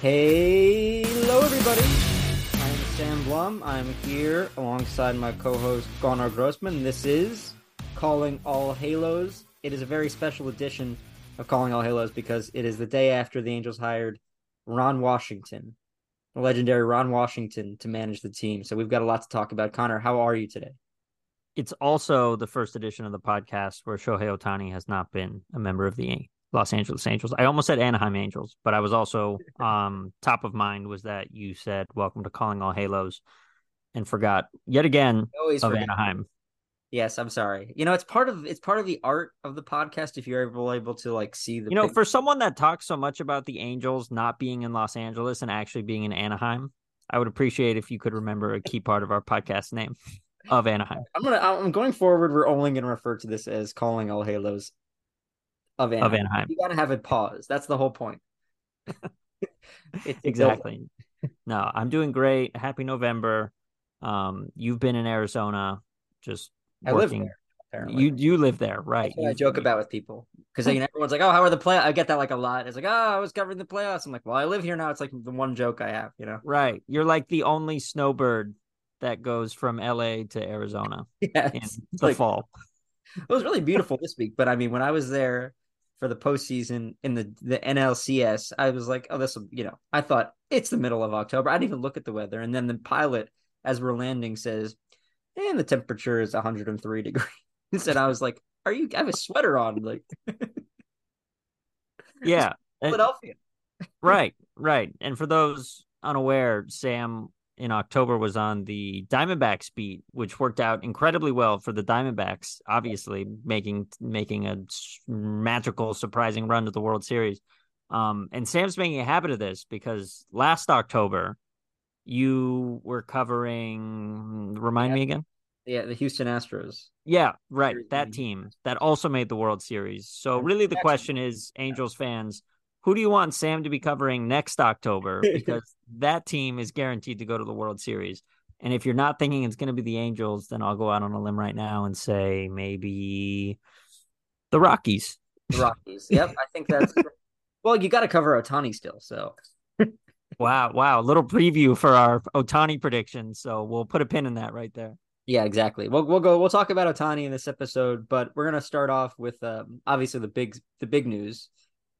Hey, hello everybody, I'm Sam Blum. I'm here alongside my co-host Gunnar Grossman. This is Calling All Halos. It is a very special edition of Calling All Halos because it is the day after the Angels hired Ron Washington, the legendary Ron Washington, to manage the team. So we've got a lot to talk about. Connor, how are you today? It's also the first edition of the podcast where Shohei Ohtani has not been a member of the Los Angeles Angels. I almost said Anaheim Angels, but I was also top of mind was that you said, welcome to Calling All Halos, and forgot yet again of Anaheim. Yes, I'm sorry. You know, it's part of the art of the podcast. If you're able to like see the, for someone that talks so much about the Angels not being in Los Angeles and actually being in Anaheim, I would appreciate if you could remember a key part of our podcast name of Anaheim. I'm going forward. We're only going to refer to this as Calling All Halos of Anaheim. You got to have a pause. That's the whole point. Exactly. No, I'm doing great. Happy November. You've been in Arizona, just. I live there, apparently. You live there, right? I joke about with people because everyone's like, "Oh, how are the playoffs?" I get that like a lot. It's like, "Oh, I was covering the playoffs." I'm like, "Well, I live here now." It's like the one joke I have, you know? Right? You're like the only snowbird that goes from LA to Arizona in the fall. It was really beautiful this week, but I mean, when I was there for the postseason in the NLCS, I was like, "Oh, this will," I thought it's the middle of October. I didn't even look at the weather, and then the pilot, as we're landing, says, and the temperature is 103 degrees. And I was like, "Are you? I have a sweater on." Like, yeah, Philadelphia. Right. And for those unaware, Sam in October was on the Diamondbacks beat, which worked out incredibly well for the Diamondbacks. Obviously, making a magical, surprising run to the World Series. And Sam's making a habit of this because last October, you were covering, remind me again? Yeah, the Houston Astros. Yeah, right. That team that also made the World Series. So really the question is, Angels fans, who do you want Sam to be covering next October? Because that team is guaranteed to go to the World Series. And if you're not thinking it's going to be the Angels, then I'll go out on a limb right now and say maybe the Rockies. The Rockies. Yep, I think that's – well, you got to cover Ohtani still, so – Wow. A little preview for our Ohtani prediction. So we'll put a pin in that right there. Yeah, exactly. We'll talk about Ohtani in this episode, but we're going to start off with obviously the big news.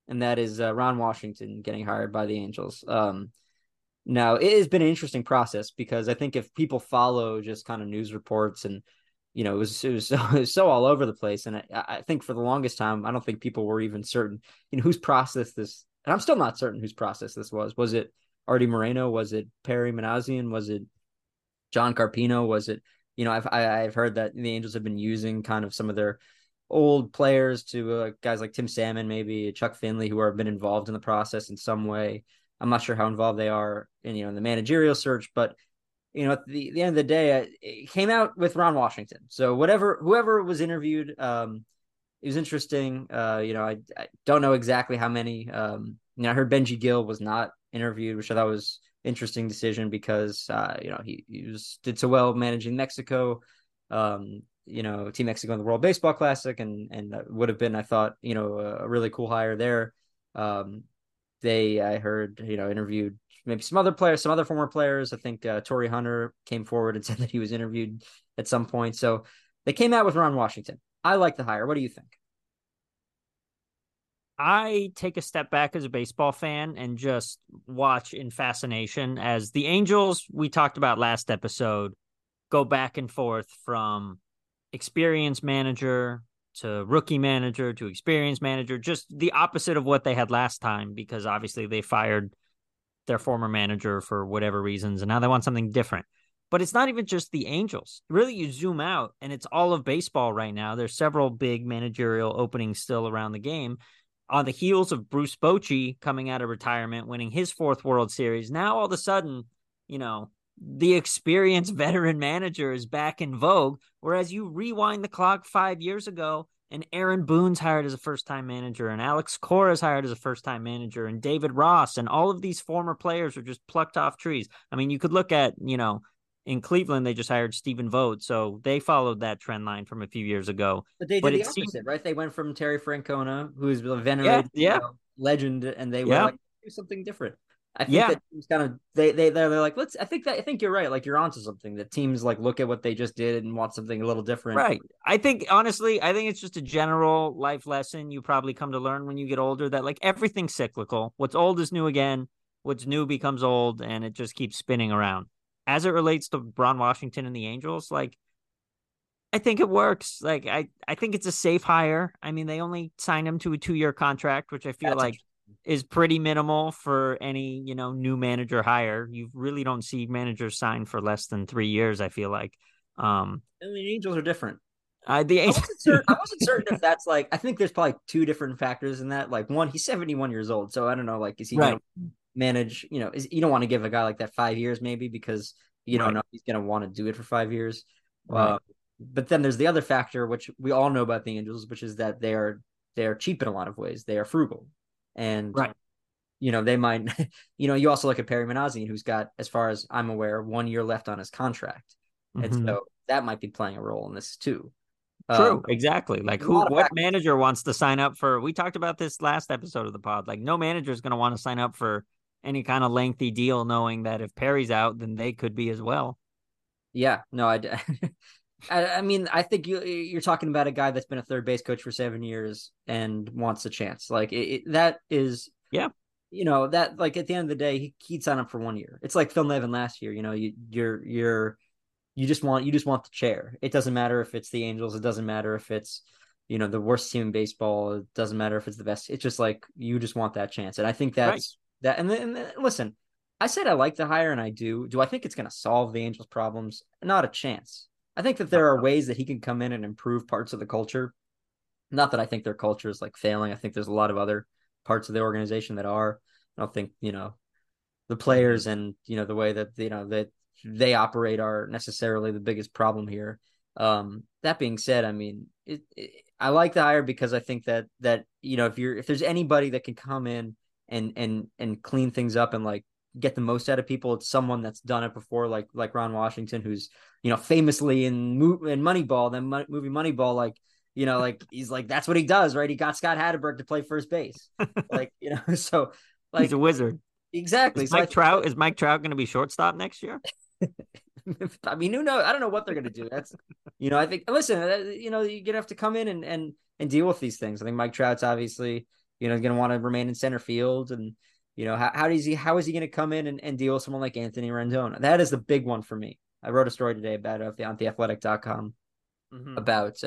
And that is Ron Washington getting hired by the Angels. Now, it has been an interesting process because I think if people follow just kind of news reports and, it was so all over the place. And I think for the longest time, I don't think people were even certain, who's processed this. And I'm still not certain whose process this was. Was it Artie Moreno? Was it Perry Minasian? Was it John Carpino? Was it, I've heard that the Angels have been using kind of some of their old players to guys like Tim Salmon, maybe Chuck Finley, who have been involved in the process in some way. I'm not sure how involved they are in the managerial search, but at the end of the day, it came out with Ron Washington. So whoever was interviewed, it was interesting. I don't know exactly how many. I heard Benji Gill was not interviewed, which I thought was an interesting decision because, he did so well managing Mexico, Team Mexico in the World Baseball Classic, and would have been, I thought, a really cool hire there. I heard, interviewed maybe some other former players. I think Torii Hunter came forward and said that he was interviewed at some point. So they came out with Ron Washington. I like the hire. What do you think? I take a step back as a baseball fan and just watch in fascination as the Angels, we talked about last episode, go back and forth from experienced manager to rookie manager to experienced manager, just the opposite of what they had last time, because obviously they fired their former manager for whatever reasons, and now they want something different. But it's not even just the Angels. Really, you zoom out, and it's all of baseball right now. There's several big managerial openings still around the game. On the heels of Bruce Bochy coming out of retirement, winning his fourth World Series, now all of a sudden, the experienced veteran manager is back in vogue, whereas you rewind the clock 5 years ago, and Aaron Boone's hired as a first-time manager, and Alex Cora's hired as a first-time manager, and David Ross, and all of these former players are just plucked off trees. I mean, you could look at, in Cleveland, they just hired Stephen Vogt, so they followed that trend line from a few years ago. But they did the opposite, right? They went from Terry Francona, who is a venerated legend, and they were like, do something different. I think that teams kind of they're like, let's. I think you're right. Like, you're onto something. That teams like look at what they just did and want something a little different. Right. I think honestly, I think it's just a general life lesson you probably come to learn when you get older, that like everything's cyclical. What's old is new again. What's new becomes old, and it just keeps spinning around. As it relates to Ron Washington and the Angels, like, I think it works. Like, I think it's a safe hire. I mean, they only signed him to a 2-year contract, which I feel is pretty minimal for any, you know, new manager hire. You really don't see managers sign for less than 3 years, I feel like. And the Angels are different. I wasn't certain if that's like, I think there's probably two different factors in that. Like, one, he's 71 years old. So I don't know, like, is he going to manage, you know, you don't want to give a guy like that 5 years maybe, because you don't know if he's going to want to do it for 5 years. But then there's the other factor, which we all know about the Angels, which is that they are cheap in a lot of ways. They are frugal. And, you know, they might, you know, you also look at Perry Minasian, who's got, as far as I'm aware, 1 year left on his contract. Mm-hmm. And so that might be playing a role in this too. True. Exactly. Like, what manager wants to sign up for, we talked about this last episode of the pod, like no manager is going to want to sign up for any kind of lengthy deal, knowing that if Perry's out, then they could be as well. Yeah, no, I mean, I think you're talking about a guy that's been a third base coach for 7 years and wants a chance. Like that is, you know, that like at the end of the day, he'd sign up for 1 year. It's like Phil Nevin last year. You know, you just want the chair. It doesn't matter if it's the Angels. It doesn't matter if it's, you know, the worst team in baseball. It doesn't matter if it's the best. It's just like, you just want that chance. And I think that's that. And then listen, I said, I like the hire and I do. Do I think it's going to solve the Angels problems? Not a chance. I think that there are ways that he can come in and improve parts of the culture. Not that I think their culture is like failing. I think there's a lot of other parts of the organization that are. I don't think, you know, the players and, you know, the way that, you know, that they operate are necessarily the biggest problem here. That being said, I mean, I like the hire because I think that, you know, if there's anybody that can come in and clean things up and like get the most out of people, it's someone that's done it before, like Ron Washington, who's, you know, famously in Moneyball, that movie Moneyball, like, you know, like he's like, that's what he does, right? He got Scott Hatterberg to play first base, like, you know, so like he's a wizard. Exactly. Is Mike Trout going to be shortstop next year? I mean, who knows? I don't know what they're going to do. That's, you know, I think, listen, you know, you're going to have to come in and deal with these things. I think Mike Trout's obviously, you know, going to want to remain in center field, and, you know, how is he going to come in and deal with someone like Anthony Rendon? That is the big one for me. I wrote a story today about it on theathletic.com about,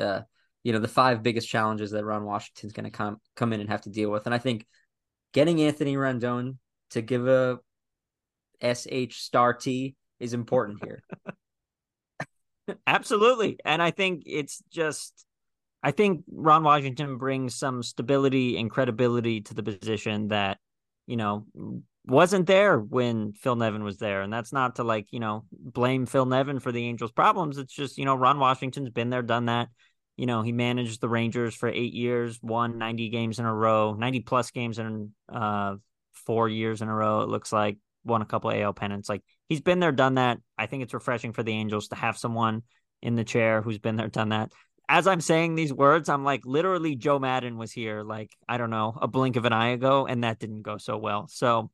you know, the 5 biggest challenges that Ron Washington's going to come in and have to deal with. And I think getting Anthony Rendon to give a SH*T is important here. Absolutely. And I think I think Ron Washington brings some stability and credibility to the position that, you know, wasn't there when Phil Nevin was there. And that's not to, like, you know, blame Phil Nevin for the Angels' problems. It's just, you know, Ron Washington's been there, done that. You know, he managed the Rangers for 8 years, won 90 games in a row, 90 plus games in 4 years in a row, it looks like, won a couple of AL pennants. Like, he's been there, done that. I think it's refreshing for the Angels to have someone in the chair who's been there, done that. As I'm saying these words, I'm like, literally Joe Madden was here, like, I don't know, a blink of an eye ago, and that didn't go so well. So,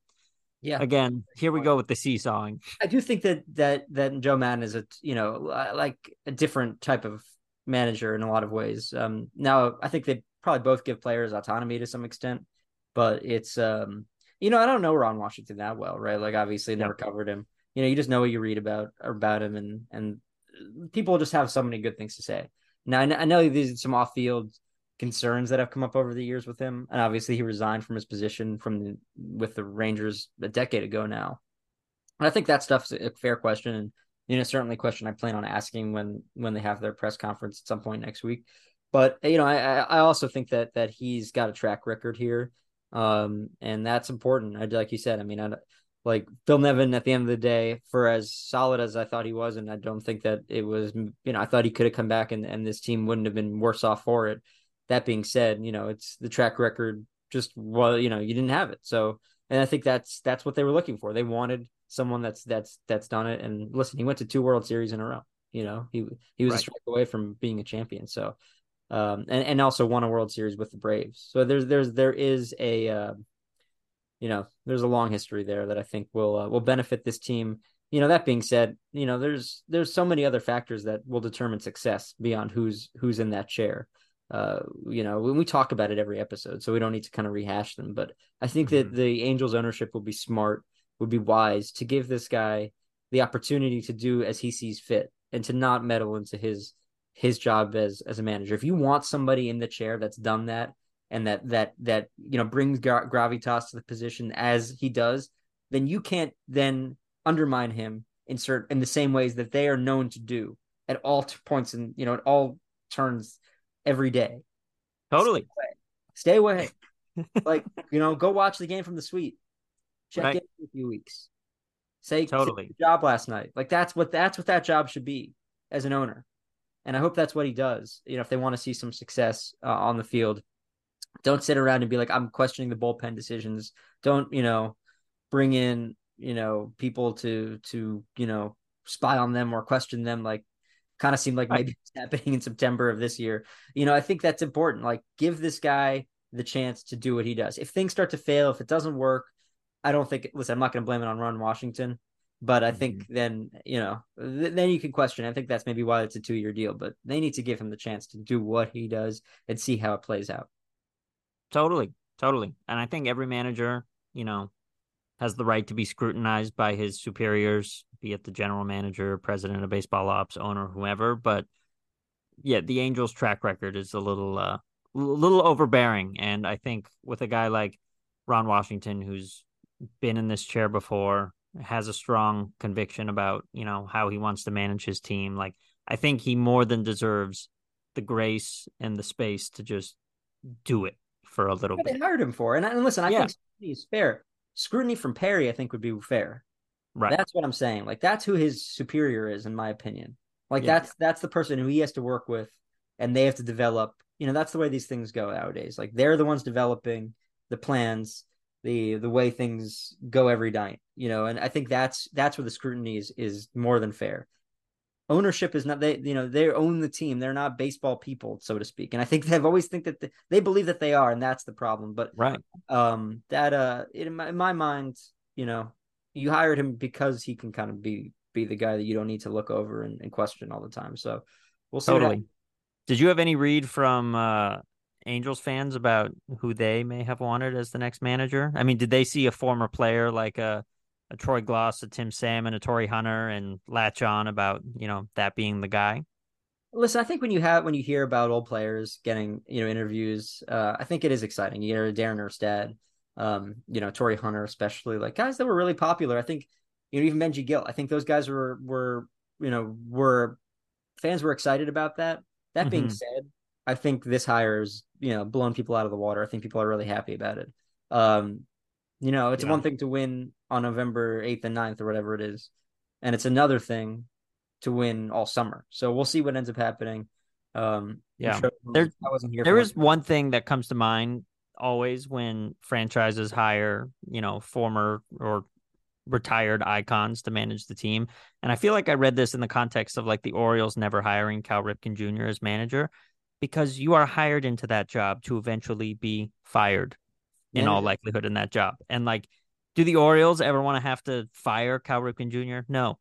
yeah, again, here we go with the seesawing. I do think that Joe Madden is a, you know, like a different type of manager in a lot of ways. Now, I think they probably both give players autonomy to some extent, but it's, you know, I don't know Ron Washington that well, right? Like, obviously, never covered him. You know, you just know what you read about him, and people just have so many good things to say. Now, I know these are some off-field concerns that have come up over the years with him, and obviously he resigned from his position with the Rangers a decade ago now. And I think that stuff's a fair question, and, you know, certainly a question I plan on asking when they have their press conference at some point next week. But, you know, I also think that he's got a track record here, and that's important. Like you said, I mean, like Phil Nevin, at the end of the day, for as solid as I thought he was, and I don't think that it was, you know, I thought he could have come back and this team wouldn't have been worse off for it. That being said, you know, it's the track record just, well, you know, you didn't have it. So, and I think that's what they were looking for. They wanted someone that's done it. And listen, he went to 2 World Series in a row, you know, he was a strike away from being a champion. So, and also won a World Series with the Braves. So there is a, you know, there's a long history there that I think will benefit this team. You know, that being said, you know, there's so many other factors that will determine success beyond who's in that chair. You know, when we talk about it every episode, so we don't need to kind of rehash them, but I think that the Angels ownership will be smart, would be wise to give this guy the opportunity to do as he sees fit and to not meddle into his job as a manager. If you want somebody in the chair that's done that and that you know, brings gravitas to the position as he does, then you can't then undermine him in the same ways that they are known to do at all points and, you know, at all turns every day. Totally. Stay away. Like, you know, go watch the game from the suite. Check in for a few weeks. Say totally your job last night. Like that's what that job should be as an owner. And I hope that's what he does. You know, if they want to see some success on the field, don't sit around and be like, I'm questioning the bullpen decisions. Don't, you know, bring in, you know, people to, you know, spy on them or question them. Like, kind of seemed like maybe it's happening in September of this year. You know, I think that's important. Like, give this guy the chance to do what he does. If things start to fail, if it doesn't work, I'm not going to blame it on Ron Washington, but I think then, you know, then you can question. I think that's maybe why it's a 2-year deal, but they need to give him the chance to do what he does and see how it plays out. Totally. And I think every manager, you know, has the right to be scrutinized by his superiors, be it the general manager, president of baseball ops, owner, whoever. But yeah, the Angels' track record is a little overbearing. And I think with a guy like Ron Washington, who's been in this chair before, has a strong conviction about, you know, how he wants to manage his team. Like, I think he more than deserves the grace and the space to just do it for a little bit. They hired him for. And listen, I think scrutiny is fair. Scrutiny from Perry, I think, would be fair. Right. That's what I'm saying. Like, that's who his superior is, in my opinion. Like, that's the person who he has to work with, and they have to develop. You know, that's the way these things go nowadays. Like, they're the ones developing the plans, the way things go every night, you know, and I think that's where the scrutiny is more than fair. Ownership is not, they own the team. They're not baseball people, so to speak. And I think they've always think that they believe that they are, and that's the problem. But in my mind, you know, you hired him because he can kind of be the guy that you don't need to look over and question all the time. So we'll see. Totally. Did you have any read from, Angels fans about who they may have wanted as the next manager? I mean, did they see a former player like a Troy Gloss, a Tim Salmon, a Torii Hunter, and latch on about, you know, that being the guy? Listen, I think when you hear about old players getting, you know, interviews, I think it is exciting. You hear a Darren Erstad, you know, Torii Hunter, especially, like guys that were really popular. I think, you know, even Benji Gill, I think those guys were fans were excited about that. That being said, I think this hire is, you know, blown people out of the water. I think people are really happy about it. You know, it's one thing to win on November 8th and 9th or whatever it is, and it's another thing to win all summer. So we'll see what ends up happening. There is one thing that comes to mind always when franchises hire, you know, former or retired icons to manage the team. And I feel like I read this in the context of like the Orioles never hiring Cal Ripken Jr. as manager, because you are hired into that job to eventually be fired in all likelihood in that job. And like, do the Orioles ever want to have to fire Cal Ripken Jr.? No.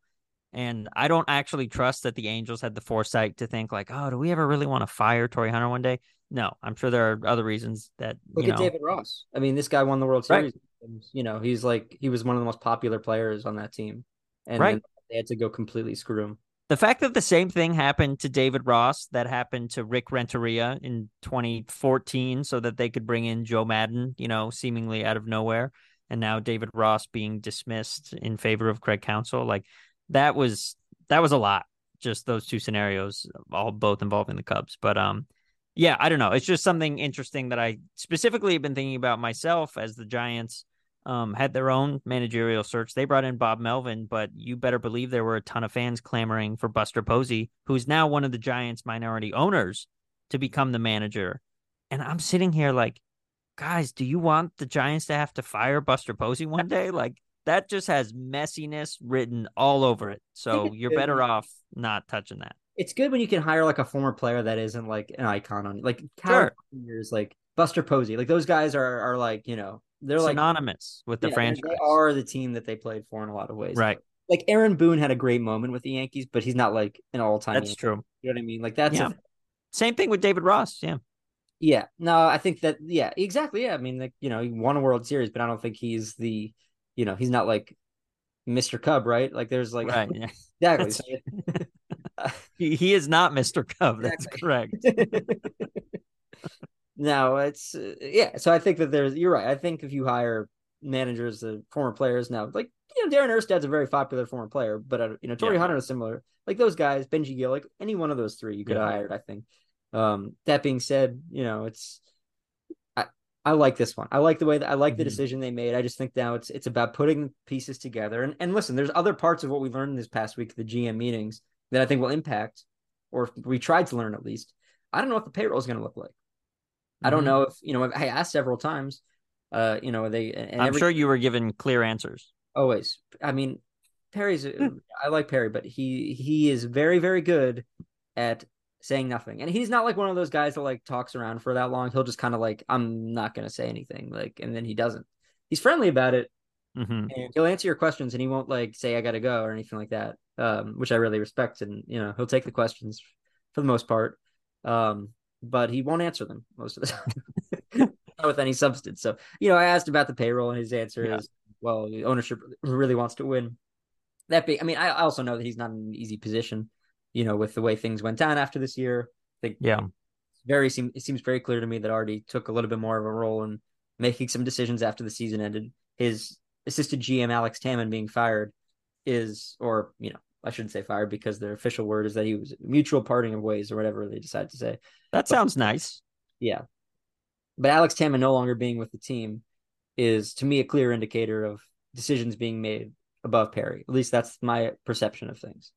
And I don't actually trust that the Angels had the foresight to think like, oh, do we ever really want to fire Torii Hunter one day? No, I'm sure there are other reasons that, you know. Look at David Ross. I mean, this guy won the World Series. Right. You know, he was one of the most popular players on that team. And then they had to go completely screw him. The fact that the same thing happened to David Ross that happened to Rick Renteria in 2014 so that they could bring in Joe Madden, you know, seemingly out of nowhere, and now David Ross being dismissed in favor of Craig Counsell, like that was a lot, just those two scenarios, all both involving the Cubs. But yeah, I don't know. It's just something interesting that I specifically have been thinking about myself as the Giants had their own managerial search. They brought in Bob Melvin, but you better believe there were a ton of fans clamoring for Buster Posey, who's now one of the Giants' minority owners, to become the manager. And I'm sitting here like, guys, do you want the Giants to have to fire Buster Posey one day? Like, that just has messiness written all over it. So you're better off not touching that. It's good when you can hire like a former player that isn't like an icon on, like Buster Posey. Like those guys are like, you know, they're synonymous with the franchise. They are the team that they played for in a lot of ways. Right. Like Aaron Boone had a great moment with the Yankees, but he's not like an all-time. That's Yankee. True. You know what I mean? Like that's same thing with David Ross. Yeah. Yeah. No, I think that. Yeah, exactly. Yeah. I mean, like, you know, he won a World Series, but I don't think he's the, you know, he's not like Mr. Cub, right? Like there's like, right, yeah. Exactly. He is not Mr. Cub. That's correct. No, it's yeah. So I think that there's, you're right. I think if you hire managers, the former players now, like, you know, Darren Erstad's a very popular former player, but you know, Torii Hunter is similar. Like those guys, Benji Gill, like any one of those three you could have hired, I think. That being said, you know, it's I like this one. I like the way that I like the decision they made. I just think now it's about putting pieces together. And listen, there's other parts of what we learned this past week, the GM meetings, that I think will impact, or we tried to learn at least. I don't know what the payroll is going to look like. Mm-hmm. I don't know if, you know, I asked several times, you know, they, and I'm sure you were given clear answers. Always. I mean, Perry's, I like Perry, but he is very, very good at saying nothing. And he's not like one of those guys that like talks around for that long. He'll just kind of like, I'm not going to say anything. Like, and then he doesn't, he's friendly about it. Mm-hmm. And he'll answer your questions and he won't like say, I got to go or anything like that. Which I really respect. And, you know, he'll take the questions for the most part. But he won't answer them most of the time with any substance. So, you know, I asked about the payroll and his answer is, well, the ownership really wants to win. That being, I mean, I also know that he's not in an easy position, you know, with the way things went down after this year. I think it seems very clear to me that Artie took a little bit more of a role in making some decisions after the season ended. His assistant GM, Alex Tamman, being fired is, or, you know, I shouldn't say fired because their official word is that he was mutual parting of ways or whatever they decide to say. That sounds nice. Yeah. But Alex Tamman no longer being with the team is, to me, a clear indicator of decisions being made above Perry. At least that's my perception of things.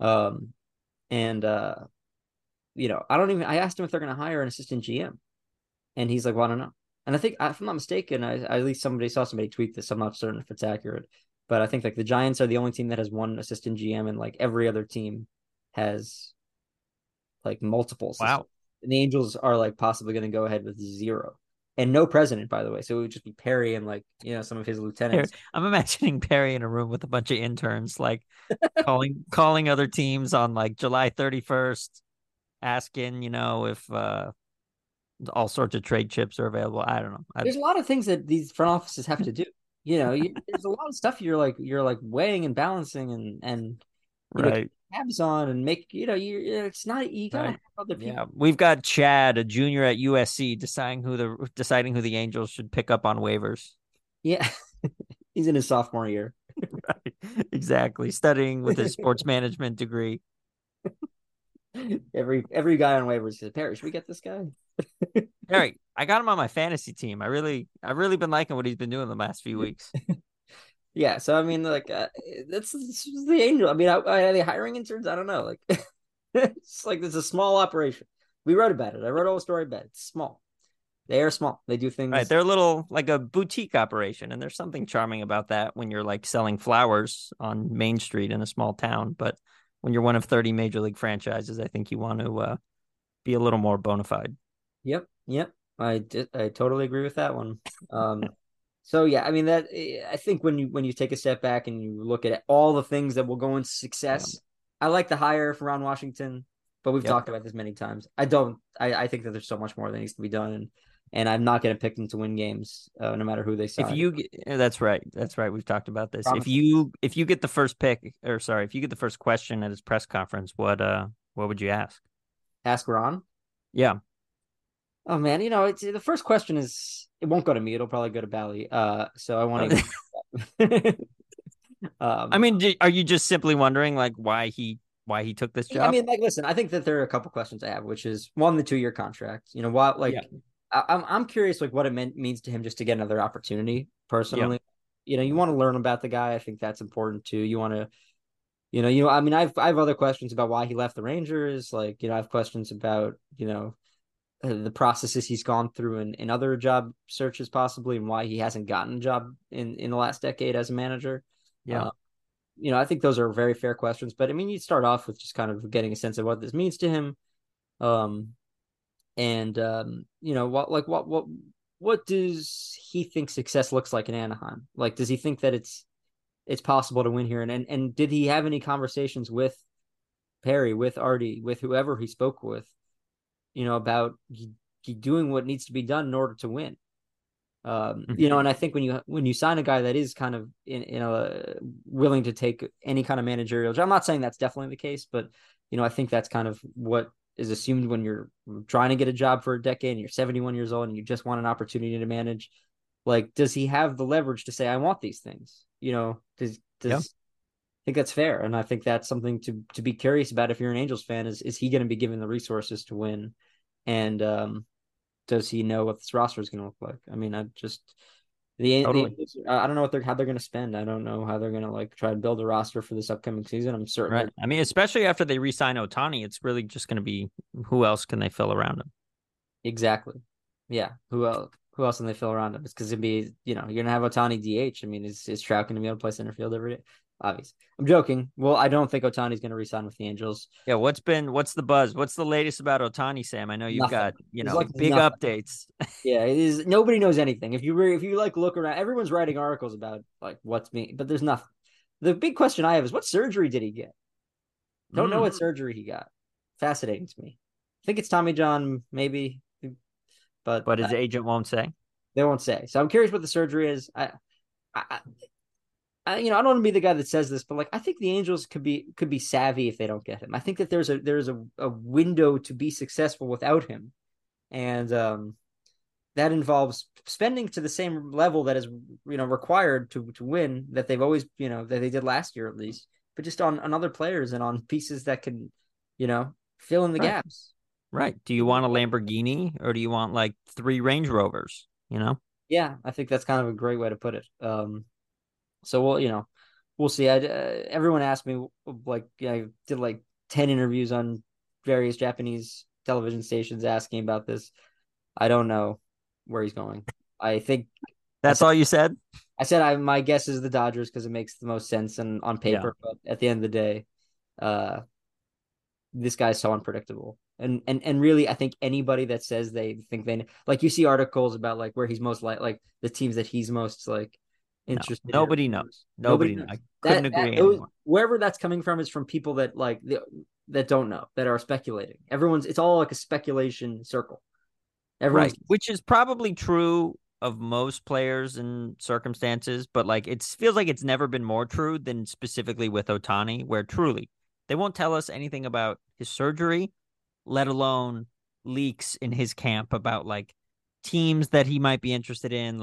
You know, I asked him if they're going to hire an assistant GM. And he's like, well, I don't know. And I think, if I'm not mistaken, I at least somebody tweet this. I'm not certain if it's accurate. But I think like the Giants are the only team that has one assistant GM, and like every other team has like multiple. Assistants. Wow. And the Angels are like possibly going to go ahead with zero and no president, by the way. So it would just be Perry and like, you know, some of his lieutenants. I'm imagining Perry in a room with a bunch of interns, like calling other teams on like July 31st, asking, you know, if all sorts of trade chips are available. I don't know. There's a lot of things that these front offices have to do. You know, there's a lot of stuff you're like weighing and balancing and tabs on and make, you know, it's not, you gotta have other people. Yeah. We've got Chad, a junior at USC, deciding who the Angels should pick up on waivers. Yeah. He's in his sophomore year. Right. Exactly. Studying with his sports management degree. Every guy on waivers says, Perry, should we get this guy? Perry, I got him on my fantasy team. I really been liking what he's been doing the last few weeks. Yeah, so I mean, like this is the Angel. I mean, are they hiring interns? I don't know. Like, it's like this is a small operation. We wrote about it. I wrote a whole story about it. It's small. They are small. They do things. Right, they're a little like a boutique operation, and there's something charming about that when you're like selling flowers on Main Street in a small town. But when you're one of 30 major league franchises, I think you want to be a little more bona fide. Yep. I totally agree with that one. So yeah, I mean that I think when you take a step back and you look at all the things that will go into success, I like the hire for Ron Washington, but we've talked about this many times. I think that there's so much more that needs to be done, and I'm not going to pick them to win games no matter who they sign. That's right. We've talked about this. Promise. If you get the first pick, or sorry, if you get the first question at his press conference, what would you ask? Ask Ron? Yeah. Oh man, you know, it's the first question is it won't go to me. It'll probably go to Bally. So I want to. I mean, are you just simply wondering like why he took this job? I mean, like, listen, I think that there are a couple questions I have, which is one, the 2-year contract. You know, why? Like, I'm curious, like, what it means to him just to get another opportunity. Personally, you know, you want to learn about the guy. I think that's important too. You want to. You know, I mean, I've other questions about why he left the Rangers. Like, you know, I have questions about, you know, the processes he's gone through in other job searches possibly, and why he hasn't gotten a job in the last decade as a manager. Yeah. You know, I think those are very fair questions, but I mean, you start off with just kind of getting a sense of what this means to him. You know, what, like what what does he think success looks like in Anaheim? Like, does he think that it's possible to win here? And did he have any conversations with Perry, with Artie, with whoever he spoke with, you know, about doing what needs to be done in order to win? You know, and I think when you sign a guy that is kind of willing to take any kind of managerial job, I'm not saying that's definitely the case, but, you know, I think that's kind of what is assumed when you're trying to get a job for a decade and you're 71 years old and you just want an opportunity to manage. Like, does he have the leverage to say, I want these things? You know, does I think that's fair. And I think that's something to be curious about. If you're an Angels fan, is he going to be given the resources to win? And does he know what this roster is going to look like? I mean, I don't know how they're going to spend. I don't know how they're going to try to build a roster for this upcoming season. I'm certain. Right. I mean, especially after they re-sign Ohtani, it's really just going to be who else can they fill around him? Exactly. Yeah. Who else can they fill around him? It's because it'd be, you're going to have Ohtani DH. I mean, is Trout going to be able to play center field every day? Obviously. I'm joking. Well, I don't think Ohtani's going to re-sign with the Angels. Yeah. What's the buzz? What's the latest about Ohtani, Sam? I know you've got, big updates. Yeah. It is. Nobody knows anything. If you look around, everyone's writing articles about but there's nothing. The big question I have is, what surgery did he get? Don't know what surgery he got. Fascinating to me. I think it's Tommy John, maybe, but his agent won't say. They won't say. So I'm curious what the surgery is. I don't want to be the guy that says this, but I think the Angels could be savvy if they don't get him. I think that there's a window to be successful without him, and that involves spending to the same level that is required to win that they've always that they did last year at least, but just on other players and on pieces that can fill in the gaps. Right? Do you want a Lamborghini or do you want 3 Range Rovers? Yeah, I think that's kind of a great way to put it. So we'll see. Everyone asked me, I did 10 interviews on various Japanese television stations asking about this. I don't know where he's going. I think that's all you said. I said my guess is the Dodgers because it makes the most sense and on paper. Yeah. But at the end of the day, this guy's so unpredictable. And really, I think anybody that says they think they you see articles about where he's most the teams that he's most interested. No, nobody knows. I couldn't agree anymore. Wherever that's coming from is from people that that don't know, that are speculating. It's all a speculation circle. Right, which is probably true of most players and circumstances, but it feels like it's never been more true than specifically with Ohtani, where truly they won't tell us anything about his surgery, let alone leaks in his camp about teams that he might be interested in.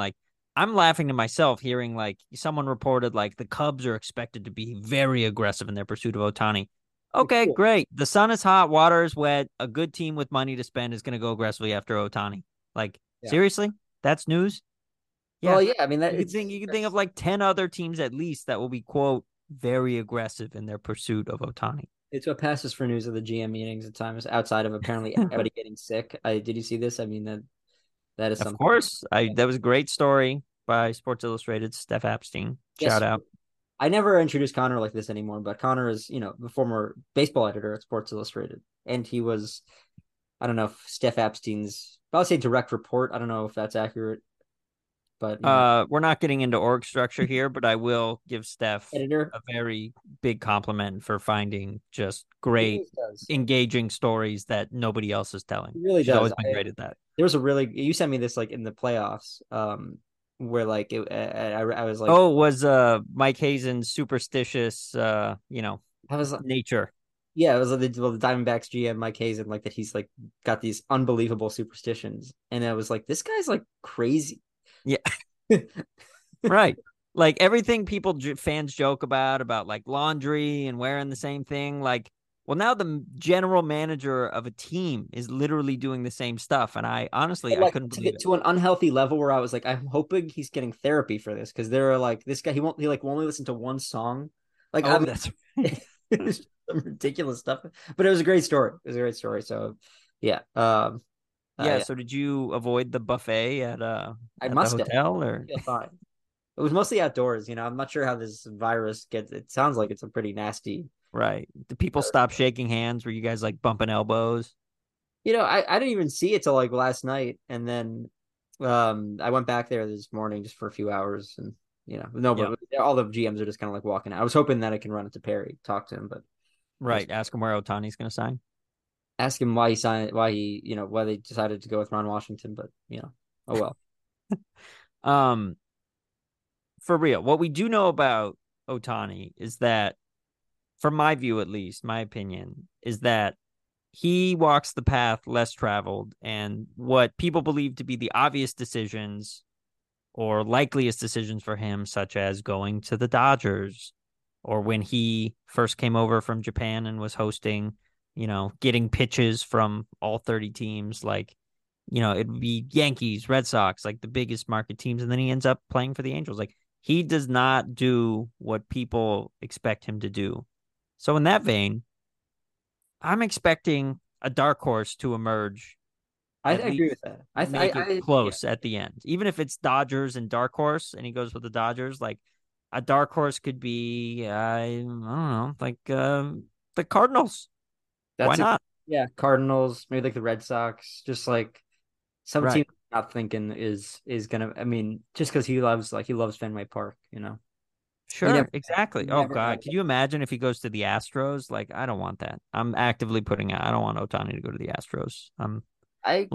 I'm laughing to myself hearing someone reported the Cubs are expected to be very aggressive in their pursuit of Ohtani. Okay, great. The sun is hot, water is wet. A good team with money to spend is going to go aggressively after Ohtani. Seriously, that's news. Yeah. Well, yeah. I mean, you can think of 10 other teams at least that will be quote very aggressive in their pursuit of Ohtani. It's what passes for news of the GM meetings at times outside of apparently everybody getting sick. Did you see this? I mean, that is something. Of course. That was a great story by Sports Illustrated, Steph Epstein. Shout out. I never introduce Connor like this anymore, but Connor is, the former baseball editor at Sports Illustrated. And he was, I don't know if Steph Epstein's, I'll say direct report. I don't know if that's accurate, but. We're not getting into org structure here, but I will give Steph a very big compliment for finding just great, engaging stories that nobody else is telling. He really does. She's always been great at that. There was you sent me this in the playoffs, where I was like, oh, was Mike Hazen's superstitious, I was nature. Yeah, it was the Diamondbacks GM Mike Hazen, that he's got these unbelievable superstitions, and I was like, this guy's crazy. Yeah, right. Everything fans joke about laundry and wearing the same thing, Well, now the general manager of a team is literally doing the same stuff. And I honestly, I couldn't believe it. To an unhealthy level where I was I'm hoping he's getting therapy for this. Cause there are this guy, he will only listen to one song. That's some ridiculous stuff, but it was a great story. So yeah. So did you avoid the buffet at the hotel or? Yeah, fine. It was mostly outdoors. I'm not sure how this virus gets, it sounds like it's a pretty nasty. Right. Did people stop shaking hands? Were you guys bumping elbows? I didn't even see it till last night. And then I went back there this morning just for a few hours, and but all the GMs are just kind of like walking out. I was hoping that I can run it to Perry, talk to him, but right, ask him where Ohtani's going to sign. Ask him why he signed, why they decided to go with Ron Washington, but oh well. For real, what we do know about Ohtani is that, from my view at least, my opinion is that he walks the path less traveled, and what people believe to be the obvious decisions or likeliest decisions for him, such as going to the Dodgers, or when he first came over from Japan and was hosting, getting pitches from all 30 teams, it would be Yankees, Red Sox, the biggest market teams. And then he ends up playing for the Angels. He does not do what people expect him to do. So in that vein, I'm expecting a dark horse to emerge. I agree with that. I think it's close at the end. Even if it's Dodgers and dark horse and he goes with the Dodgers, a dark horse could be, I don't know, the Cardinals. Why not? Yeah, Cardinals, maybe the Red Sox, just some team I'm not thinking is going to, just because he loves Fenway Park, Sure, exactly. Oh, God. Can you imagine if he goes to the Astros? I don't want that. I'm actively putting out. I don't want Ohtani to go to the Astros. I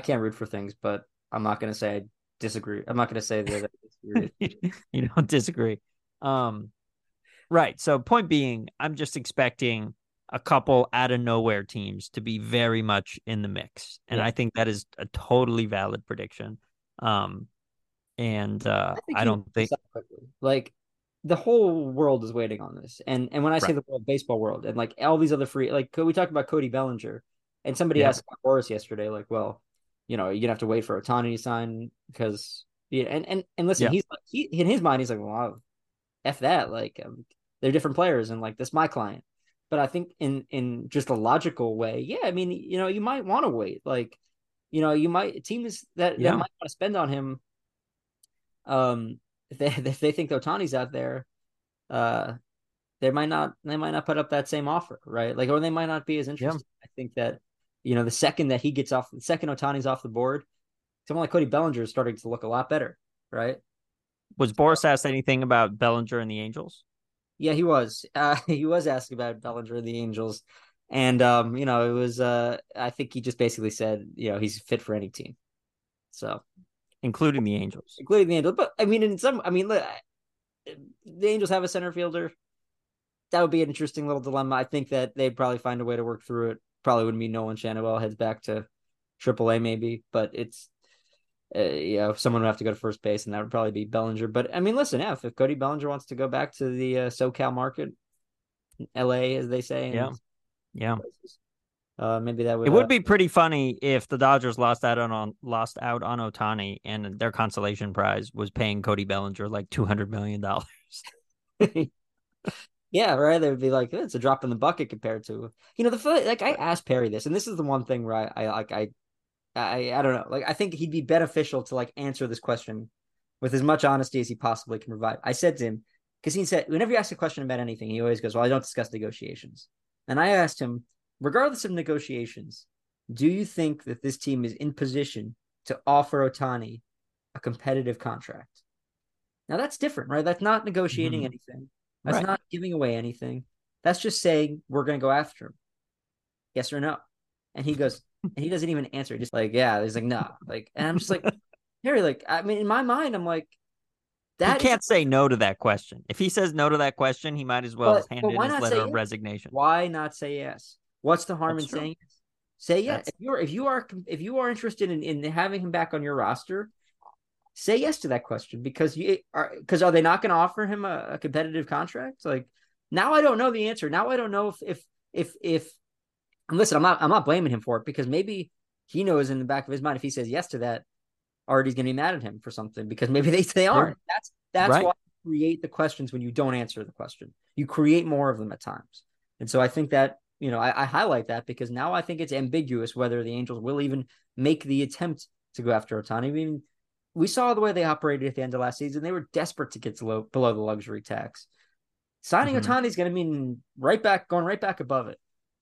can't root for things, but I'm not going to say I disagree. I'm not going to say that I disagree. You don't disagree. Right. So point being, I'm just expecting a couple out of nowhere teams to be very much in the mix. And yeah. I think that is a totally valid prediction. I don't think the whole world is waiting on this. And when I say the world, baseball world, and all these other free, we talked about Cody Bellinger, and somebody asked Boris yesterday, you're gonna have to wait for Ohtani to sign because and listen, he's in his mind, he's well, F that, they're different players, and that's my client. But I think in just a logical way, you might want to wait, teams that might want to spend on him. If they think Ohtani's out there, they might not put up that same offer, right? Or they might not be as interested. Yeah. I think that the second that he gets off, the second Ohtani's off the board, someone like Cody Bellinger is starting to look a lot better, right? Was Boris asked anything about Bellinger and the Angels? Yeah, he was. He was asked about Bellinger and the Angels, and it was. I think he just basically said, he's fit for any team, so. Including the Angels. But the Angels have a center fielder. That would be an interesting little dilemma. I think that they'd probably find a way to work through it. Probably wouldn't be Nolan Chanowell heads back to AAA maybe, but it's, someone would have to go to first base, and that would probably be Bellinger. But if Cody Bellinger wants to go back to the SoCal market, LA, as they say. Yeah. Maybe that would. It would be pretty funny if the Dodgers lost out on Ohtani, and their consolation prize was paying Cody Bellinger $200 million. Yeah, right. They would be it's a drop in the bucket compared to I asked Perry this, and this is the one thing where I don't know. I think he'd be beneficial to answer this question with as much honesty as he possibly can provide. I said to him, because he said whenever you ask a question about anything, he always goes, "Well, I don't discuss negotiations," and I asked him, regardless of negotiations, do you think that this team is in position to offer Ohtani a competitive contract? Now, that's different, right? That's not negotiating anything. That's not giving away anything. That's just saying we're going to go after him. Yes or no? And he goes, and he doesn't even answer. He's just he's no. And I'm just Harry, in my mind, I'm that you can't say no to that question. If he says no to that question, he might as well hand in his letter of resignation. Why not say yes? What's the harm in saying yes? Say yes. If you are interested in having him back on your roster, say yes to that question, because are they not going to offer him a competitive contract? Now I don't know the answer. Now I don't know if and listen, I'm not blaming him for it, because maybe he knows in the back of his mind if he says yes to that, Artie's going to be mad at him for something, because maybe they aren't. That's why you create the questions when you don't answer the question. You create more of them at times. And so I think that, I highlight that because now I think it's ambiguous whether the Angels will even make the attempt to go after Ohtani. We saw the way they operated at the end of last season. They were desperate to get below the luxury tax. Signing Ohtani is going to mean going right back above it.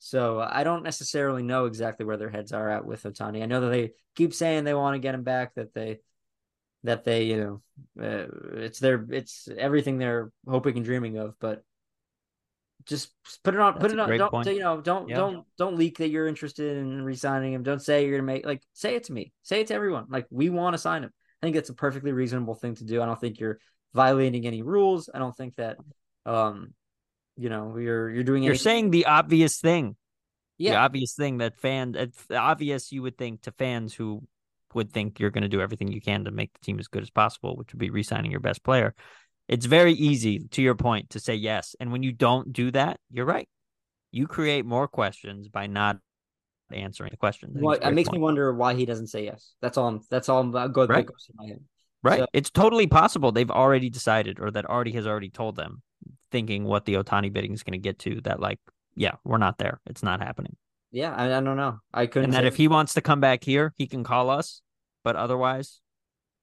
So I don't necessarily know exactly where their heads are at with Ohtani. I know that they keep saying they want to get him back, that they, you know, it's everything they're hoping and dreaming of, but just put it on, that's put it on. Don't, point. You know, don't leak that you're interested in re-signing him. Don't say you're going to make, like, say it to me, say it to everyone. Like, we want to sign him. I think it's a perfectly reasonable thing to do. I don't think you're violating any rules. I don't think that, you know, you're doing, you're saying the obvious thing. Yeah. The obvious thing that fans, obvious you would think to fans who would think you're going to do everything you can to make the team as good as possible, which would be re-signing your best player. It's very easy, to your point, to say yes. And when you don't do that, you're right. You create more questions by not answering the questions. Well, it makes me wonder why he doesn't say yes. That's all I'm going to think of in my head. Right. So, it's totally possible they've already decided, or that Artie has already told them, thinking what the Ohtani bidding is going to get to, that, like, yeah, we're not there. It's not happening. Yeah, I don't know. I couldn't. And that if he wants to come back here, he can call us. But otherwise,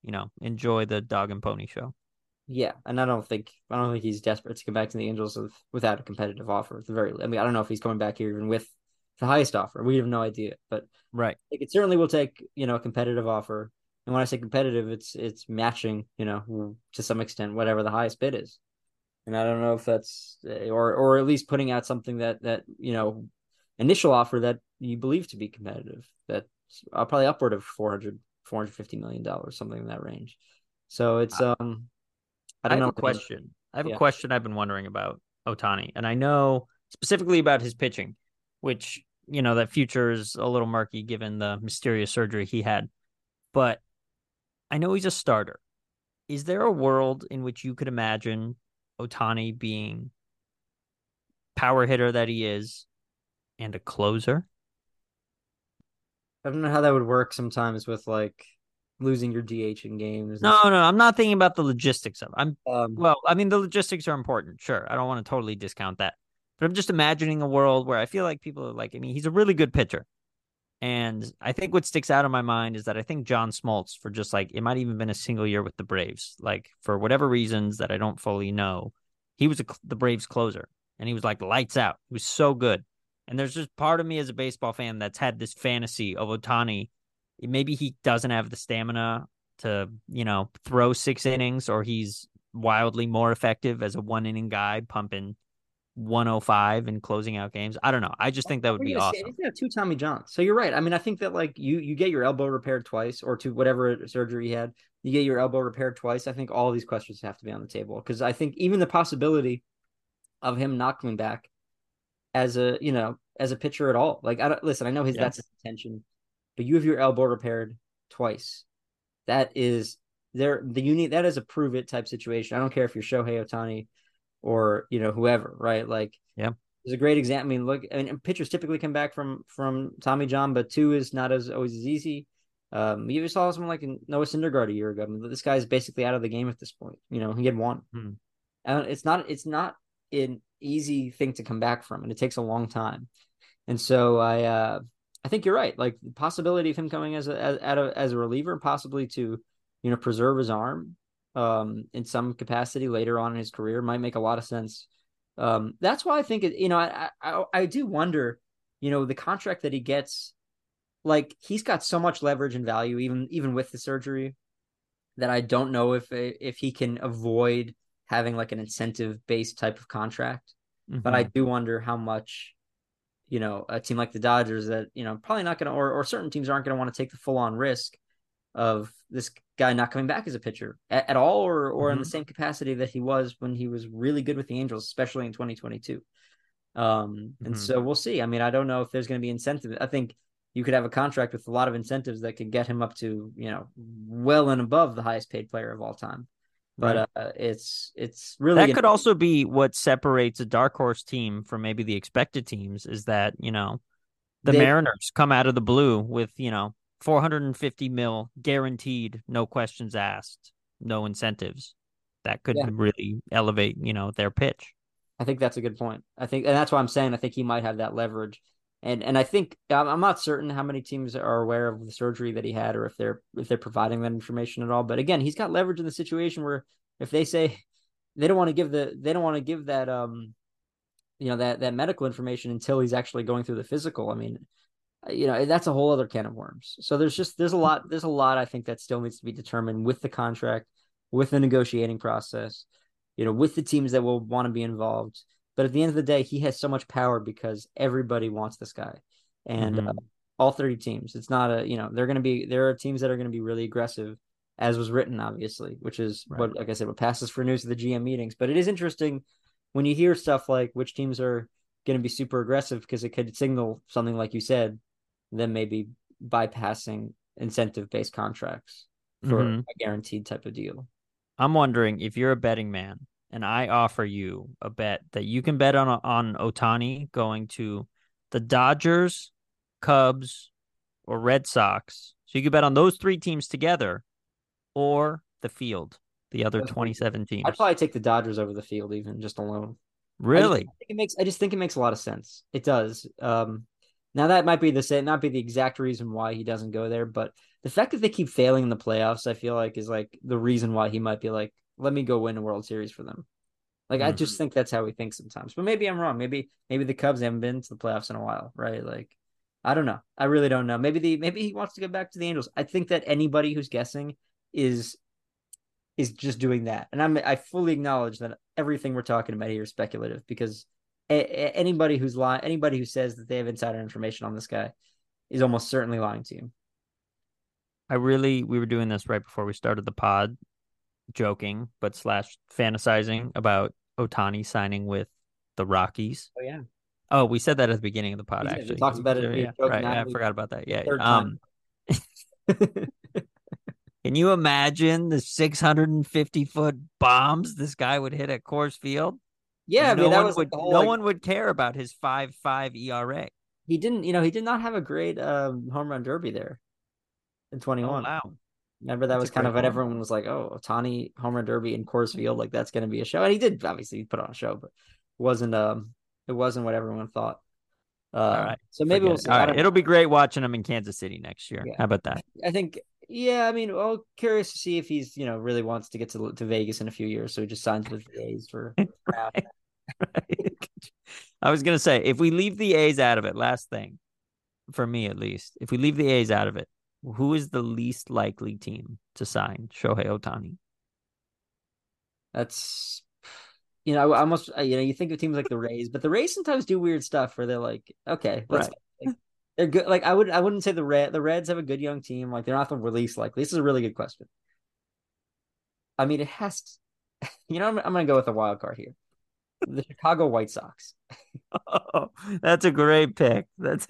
you know, enjoy the dog and pony show. Yeah, and I don't think he's desperate to come back to the Angels without a competitive offer at the very least. I mean, I don't know if he's coming back here even with the highest offer. We have no idea, but right, like, it certainly will take, you know, a competitive offer. And when I say competitive, it's matching, you know, to some extent whatever the highest bid is. And I don't know if that's or at least putting out something that you know, initial offer that you believe to be competitive. That's probably upward of $450 million, something in that range. So it's I have a question I've been wondering about Ohtani, and I know specifically about his pitching, which, you know, that future is a little murky given the mysterious surgery he had. But I know he's a starter. Is there a world in which you could imagine Ohtani being power hitter that he is and a closer? I don't know how that would work sometimes with, like, losing your DH in games. No, I'm not thinking about the logistics of it. The logistics are important. Sure. I don't want to totally discount that, but I'm just imagining a world where I feel like people are like, I mean, he's a really good pitcher. And I think what sticks out in my mind is that I think John Smoltz, for just like, it might even been a single year with the Braves, like, for whatever reasons that I don't fully know, he was the Braves closer, and he was like lights out. He was so good. And there's just part of me as a baseball fan that's had this fantasy of Ohtani. Maybe he doesn't have the stamina to, you know, throw 6 innings, or he's wildly more effective as a 1-inning guy pumping 105 and closing out games. I don't know. I just think that would be awesome. He's got 2 Tommy Johns. So you're right. I mean, I think that, like, you get your elbow repaired twice, or to whatever surgery he had, you get your elbow repaired twice. I think all these questions have to be on the table, because I think even the possibility of him not coming back as a, you know, as a pitcher at all. Like, I know that's his intention. But you have your elbow repaired twice. That is that is a prove it type situation. I don't care if you're Shohei Ohtani or, you know, whoever, right? Like, yeah, there's a great example. I mean, look, pitchers typically come back from Tommy John, but 2 is not always as easy. You even saw someone like Noah Syndergaard a year ago. I mean, this guy's basically out of the game at this point. You know, he had 1. And it's not an easy thing to come back from, and it takes a long time. And so I think you're right. Like, the possibility of him coming as a reliever, possibly to, you know, preserve his arm in some capacity later on in his career, might make a lot of sense. That's why I think it, you know, I do wonder, you know, the contract that he gets, like, he's got so much leverage and value, even with the surgery, that I don't know if he can avoid having like an incentive-based type of contract. Mm-hmm. But I do wonder how much, you know, a team like the Dodgers that, you know, probably not going to, or certain teams aren't going to want to take the full on risk of this guy not coming back as a pitcher at all, or mm-hmm. in the same capacity that he was when he was really good with the Angels, especially in 2022. And so we'll see. I mean, I don't know if there's going to be incentive. I think you could have a contract with a lot of incentives that could get him up to, you know, well and above the highest paid player of all time. But it's really that could also be what separates a dark horse team from maybe the expected teams, is that, you know, the Mariners come out of the blue with, you know, $450 million guaranteed, no questions asked, no incentives. That could really elevate, you know, their pitch. I think that's a good point. I think, and that's why I'm saying I think he might have that leverage. And I think I'm not certain how many teams are aware of the surgery that he had, or if they're providing that information at all. But again, he's got leverage in the situation where if they say they don't want to give that you know, that medical information until he's actually going through the physical. I mean, you know, that's a whole other can of worms. So there's a lot I think that still needs to be determined with the contract, with the negotiating process, you know, with the teams that will want to be involved. But at the end of the day, he has so much power because everybody wants this guy, and all 30 teams. It's not a, you know, there are teams that are going to be really aggressive, as was written, obviously, which is right. What, like I said, what passes for news at the GM meetings. But it is interesting when you hear stuff like which teams are going to be super aggressive, because it could signal something like you said, then maybe bypassing incentive-based contracts for a guaranteed type of deal. I'm wondering if you're a betting man and I offer you a bet that you can bet on Ohtani going to the Dodgers, Cubs, or Red Sox. So you could bet on those three teams together or the field, the other 27 teams. I'd probably take the Dodgers over the field even just alone. Really? I just think it makes a lot of sense. It does. Now that might be the exact reason why he doesn't go there, but the fact that they keep failing in the playoffs, I feel like is like the reason why he might be like, let me go win a World Series for them. Like, I just think that's how we think sometimes, but maybe I'm wrong. Maybe the Cubs haven't been to the playoffs in a while, right? Like, I don't know. I really don't know. Maybe he wants to go back to the Angels. I think that anybody who's guessing is just doing that. And I fully acknowledge that everything we're talking about here is speculative, because anybody who's lying, anybody who says that they have insider information on this guy is almost certainly lying to you. We were doing this right before we started the pod, joking, but / fantasizing about Ohtani signing with the Rockies. Oh, yeah. Oh, we said that at the beginning of the pod, actually. We talked about it. Yeah, right. I forgot about that. Yeah. Can you imagine the 650-foot bombs this guy would hit at Coors Field? Yeah, no one would care about his 5.5 ERA. He did not have a great home run derby there in 21. Oh, wow. Remember, that was kind of what everyone was like, oh, Ohtani home run derby in Coors Field, like that's going to be a show. And he did obviously put on a show, but it wasn't what everyone thought. All right. So maybe we'll see. All right. It'll be great watching him in Kansas City next year. Yeah. How about that? I think. Yeah, I mean, well, curious to see if he's, you know, really wants to get to Vegas in a few years, so he just signs with the A's for. Right. I was gonna say, if we leave the A's out of it, last thing for me at least, if we leave the A's out of it, who is the least likely team to sign Shohei Ohtani? That's, you know, you think of teams like the Rays, but the Rays sometimes do weird stuff where they're like, okay, let's. Right. They're good. Like, I wouldn't say the Reds have a good young team. Like, they're not the least likely. This is a really good question. I mean, it has to, you know, I'm going to go with a wild card here. The Chicago White Sox. Oh, that's a great pick. Don't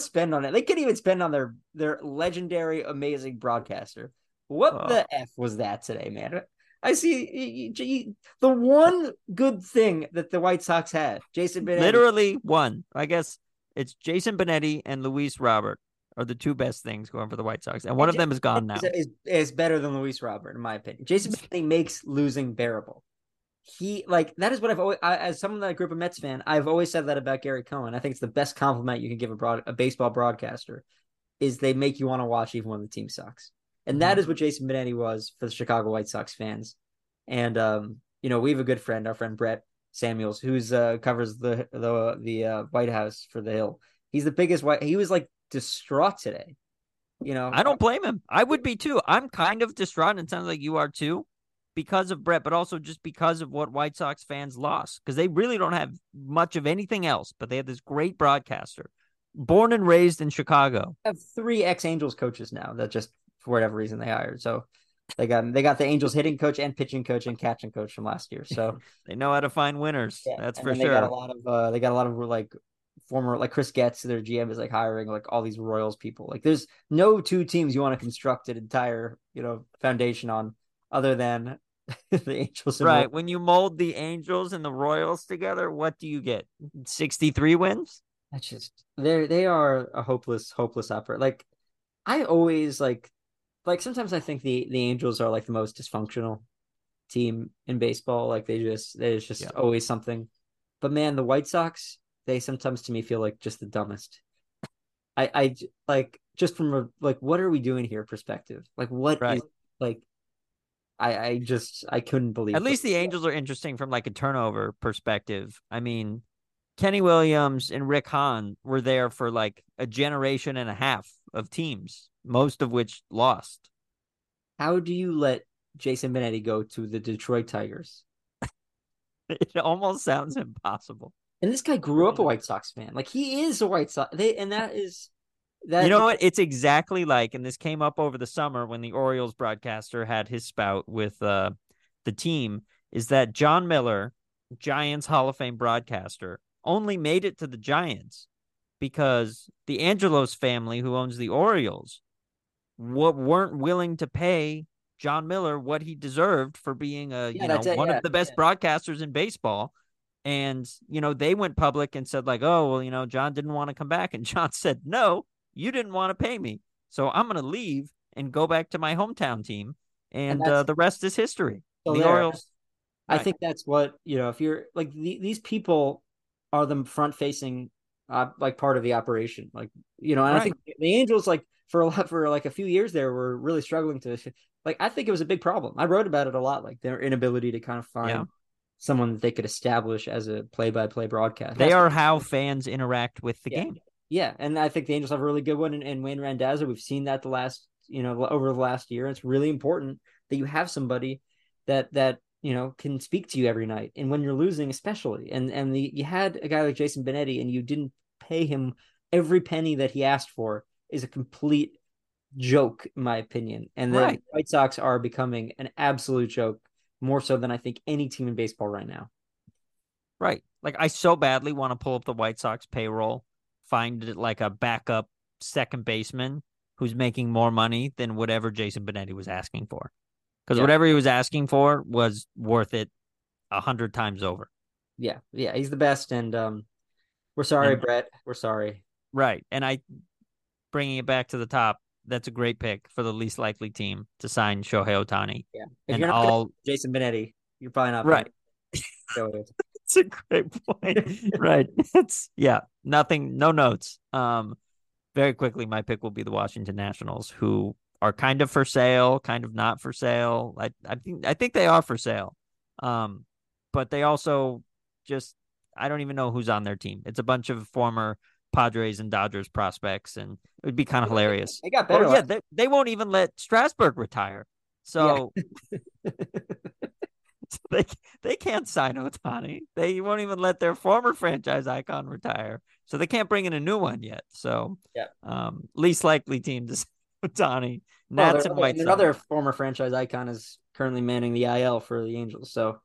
spend on it. They couldn't even spend on their legendary, amazing broadcaster. What the F was that today, man? I see the one good thing that the White Sox had. Jason Benetti. Literally one, I guess. It's Jason Benetti and Luis Robert are the two best things going for the White Sox. And one of them is gone now. Is better than Luis Robert, in my opinion. Jason Benetti makes losing bearable. He, like, that is what I've always, as someone that I grew up a Mets fan, I've always said that about Gary Cohen. I think it's the best compliment you can give a baseball broadcaster is they make you want to watch even when the team sucks. And that is what Jason Benetti was for the Chicago White Sox fans. And, you know, we have a good friend, our friend Brett Samuels, who's covers the White House for The Hill. He's the biggest white. He was like distraught today. You know, I don't blame him. I would be too. I'm kind of distraught, and it sounds like you are too, because of Brett, but also just because of what White Sox fans lost, because they really don't have much of anything else. But they have this great broadcaster, born and raised in Chicago. I have 3 ex-Angels coaches now that just for whatever reason they hired. So. They got the Angels hitting coach and pitching coach and catching coach from last year, so they know how to find winners. Yeah. That's for sure. They got a lot of like former, like Chris Getz, their GM, is like hiring like all these Royals people. Like, there's no two teams you want to construct an entire, you know, foundation on other than the Angels. Right. Royals. When you mold the Angels and the Royals together, what do you get? 63 wins. That's just they are a hopeless opera. Like, I always like. Like, sometimes I think the Angels are like the most dysfunctional team in baseball. Like, there's just always something. But man, the White Sox, they sometimes to me feel like just the dumbest. I like, just from a, like, what are we doing here perspective? Like, what right. is like, I couldn't believe it. At least the Angels are interesting from like a turnover perspective. I mean, Kenny Williams and Rick Hahn were there for like a generation and a half of teams, most of which lost. How do you let Jason Benetti go to the Detroit Tigers? It almost sounds impossible. And this guy grew up a White Sox fan. Like, he is a White Sox. You know what? It's exactly like, and this came up over the summer when the Orioles broadcaster had his spout with the team, is that John Miller, Giants Hall of Fame broadcaster, only made it to the Giants because the Angelos family, who owns the Orioles, weren't willing to pay John Miller what he deserved for being one of the best broadcasters in baseball. And, you know, they went public and said like, oh, well, you know, John didn't want to come back. And John said, no, you didn't want to pay me. So I'm going to leave and go back to my hometown team. And the rest is history. So the Orioles. I think that's what, you know, if you're like these people are the front facing part of the operation, like, you know, and right. I think the Angels, like for a few years there, were really struggling to like, I think it was a big problem. I wrote about it a lot, like their inability to kind of find someone that they could establish as a play-by-play broadcast. They are how fans interact with the game. Yeah, and I think the Angels have a really good one. And Wayne Randazzo, we've seen that over the last year. It's really important that you have somebody that you know can speak to you every night, and when you're losing, especially. And you had a guy like Jason Benetti, and you didn't pay him every penny that he asked for, is a complete joke, in my opinion. And the White Sox are becoming an absolute joke. More so than I think any team in baseball right now. Right. Like, I so badly want to pull up the White Sox payroll, find it like a backup second baseman who's making more money than whatever Jason Benetti was asking for. Because whatever he was asking for was worth it 100 times over. Yeah. Yeah. He's the best. And we're sorry, Brett. We're sorry. Right. And bringing it back to the top, that's a great pick for the least likely team to sign Shohei Ohtani. Yeah. If and you're not all Jason Benetti, you're probably not right. It's a great point. Right. It's nothing, no notes. Very quickly, my pick will be the Washington Nationals, who are kind of for sale, kind of not for sale. I think they are for sale. But they also I don't even know who's on their team. It's a bunch of former Padres and Dodgers prospects, and it would be kind of hilarious. They got better. Oh, yeah, they won't even let Strasburg retire. So, so they can't sign Ohtani. They won't even let their former franchise icon retire. So they can't bring in a new one yet. So least likely team to sign Ohtani. Nats and White Sox. Another former franchise icon is currently manning the IL for the Angels. So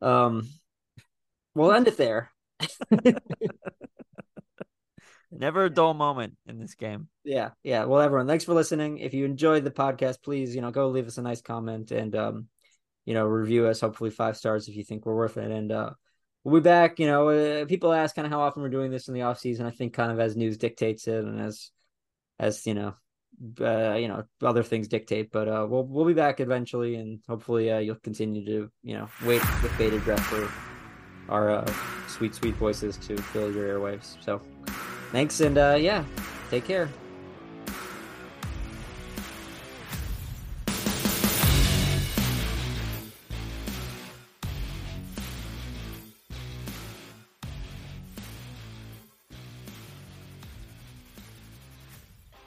we'll end it there. Never a dull moment in this game. Yeah. Yeah. Well, everyone, thanks for listening. If you enjoyed the podcast, please, you know, go leave us a nice comment and, you know, review us, hopefully 5 stars if you think we're worth it. And we'll be back. You know, people ask kind of how often we're doing this in the off season. I think kind of as news dictates it and as, you know, other things dictate, but we'll be back eventually. And hopefully you'll continue to, you know, wait with bated breath for our sweet voices to fill your airwaves. So, thanks, and take care.